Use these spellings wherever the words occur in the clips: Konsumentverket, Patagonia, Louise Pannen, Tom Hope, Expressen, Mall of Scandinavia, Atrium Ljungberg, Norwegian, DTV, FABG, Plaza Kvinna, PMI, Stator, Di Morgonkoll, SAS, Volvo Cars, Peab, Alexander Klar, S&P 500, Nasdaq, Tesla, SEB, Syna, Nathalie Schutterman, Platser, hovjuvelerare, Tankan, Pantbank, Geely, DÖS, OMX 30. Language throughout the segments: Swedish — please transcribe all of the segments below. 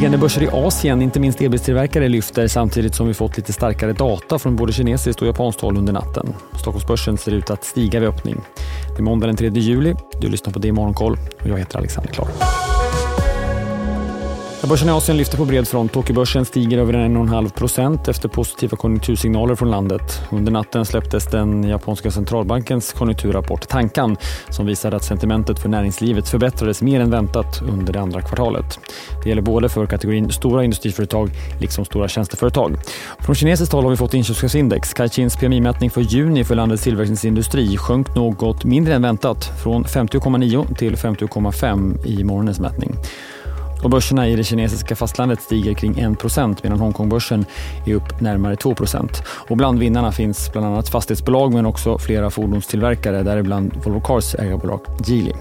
Stigande börser i Asien, inte minst elbilstillverkare, lyfter samtidigt som vi fått lite starkare data från både kinesiskt och japanskt håll under natten. Stockholmsbörsen ser ut att stiga vid öppning. Det är måndag den 3 juli. Du lyssnar på det i Morgonkoll och jag heter Alexander Klar. Börsen i Asien lyfter på bred front. Tokyobörsen stiger över 1,5% efter positiva konjunktursignaler från landet. Under natten släpptes den japanska centralbankens konjunkturrapport Tankan som visade att sentimentet för näringslivet förbättrades mer än väntat under det andra kvartalet. Det gäller både för kategorin stora industriföretag liksom stora tjänsteföretag. Från kinesiskt håll har vi fått inköpschefsindex. Kaichins PMI-mätning för juni för landets tillverkningsindustri sjönk något mindre än väntat från 50,9 till 50,5 i morgonens mätning. Och börserna i det kinesiska fastlandet stiger kring 1% medan Hongkongbörsen är upp närmare 2%. Och bland vinnarna finns bland annat fastighetsbolag men också flera fordonstillverkare, däribland Volvo Cars ägarbolag Geely.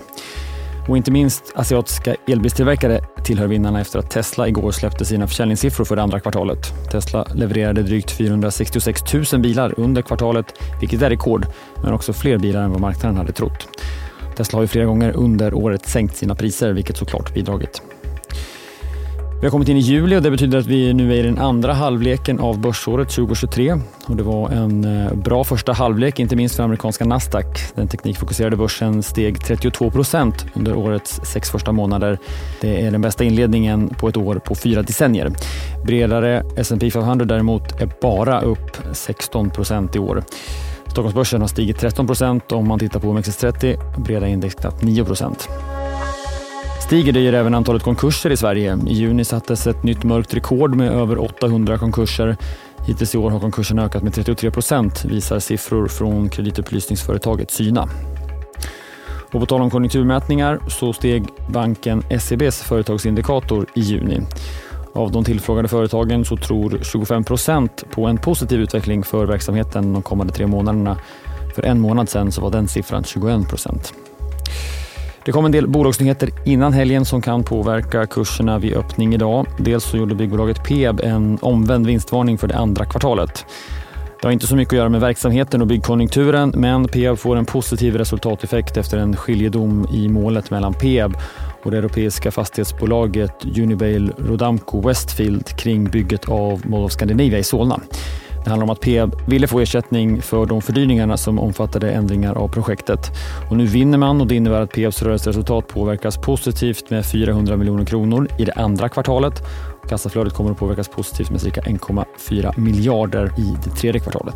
Och inte minst asiatiska elbilstillverkare tillhör vinnarna efter att Tesla igår släppte sina försäljningssiffror för det andra kvartalet. Tesla levererade drygt 466 000 bilar under kvartalet, vilket är rekord, men också fler bilar än vad marknaden hade trott. Tesla har ju flera gånger under året sänkt sina priser, vilket såklart bidragit. Vi har kommit in i juli och det betyder att vi nu är i den andra halvleken av börsåret 2023. Och det var en bra första halvlek, inte minst för amerikanska Nasdaq. Den teknikfokuserade börsen steg 32% under årets 6 första månader. Det är den bästa inledningen på ett år på 4 decennier. Bredare S&P 500 däremot är bara upp 16% i år. Stockholmsbörsen har stigit 13% om man tittar på OMX 30, breda index knappt 9%. Stiger det även antalet konkurser i Sverige. I juni sattes ett nytt mörkt rekord med över 800 konkurser. Hittills i år har konkurserna ökat med 33%, visar siffror från kreditupplysningsföretaget Syna. Och på tal om konjunkturmätningar så steg banken SEBs företagsindikator i juni. Av de tillfrågade företagen så tror 25% på en positiv utveckling för verksamheten de kommande 3 månaderna. För en månad sedan så var den siffran 21%. Det kom en del bolagsnyheter innan helgen som kan påverka kurserna vid öppning idag. Dels så gjorde byggbolaget Peab en omvänd vinstvarning för det andra kvartalet. Det har inte så mycket att göra med verksamheten och byggkonjunkturen, men Peab får en positiv resultateffekt efter en skiljedom i målet mellan Peab och det europeiska fastighetsbolaget Unibail Rodamco Westfield kring bygget av Mall of Scandinavia i Solna. Det handlar om att Peab ville få ersättning för de fördyringarna som omfattade ändringar av projektet. Och nu vinner man och det innebär att Peabs rörelseresultat påverkas positivt med 400 miljoner kronor i det andra kvartalet. Kassaflödet kommer att påverkas positivt med cirka 1,4 miljarder i det tredje kvartalet.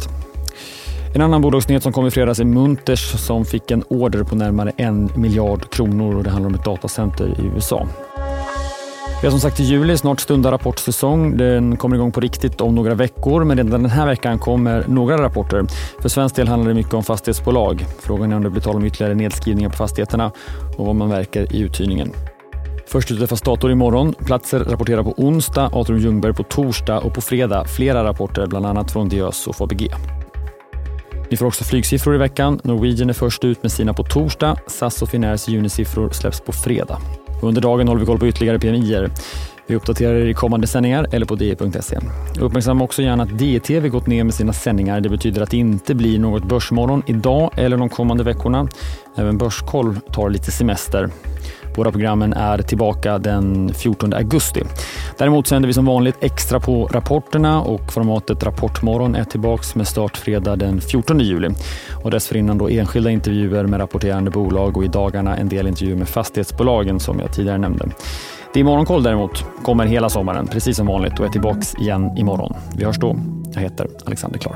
En annan bolagsnyhet som kom i fredags är Munters som fick en order på närmare 1 miljard kronor, och det handlar om ett datacenter i USA. Vi har som sagt i juli snart stundar rapportsäsong. Den kommer igång på riktigt om några veckor, men redan den här veckan kommer några rapporter. För svensk del handlar det mycket om fastighetsbolag. Frågan är om det blir tal om ytterligare nedskrivningar på fastigheterna och vad man verkar i uthyrningen. Först ut är Stator imorgon. Platser rapporterar på onsdag, Atrium Ljungberg på torsdag och på fredag flera rapporter bland annat från DÖS och FABG. Vi får också flygsiffror i veckan. Norwegian är först ut med sina på torsdag. SAS och Finnares junisiffror släpps på fredag. Under dagen håller vi koll på ytterligare PMIer. Vi uppdaterar er i kommande sändningar eller på di.se. Uppmärksamma också gärna att DTV gått ner med sina sändningar. Det betyder att det inte blir något börsmorgon idag eller de kommande veckorna. Även Börskoll tar lite semester. Båda programmen är tillbaka den 14 augusti. Däremot sänder vi som vanligt extra på rapporterna och formatet Rapportmorgon är tillbaka med start fredag den 14 juli. Och dessförinnan då enskilda intervjuer med rapporterande bolag och i dagarna en del intervjuer med fastighetsbolagen som jag tidigare nämnde. Det är Morgonkoll däremot kommer hela sommaren precis som vanligt och är tillbaka igen imorgon. Vi hörs då. Jag heter Alexander Klar.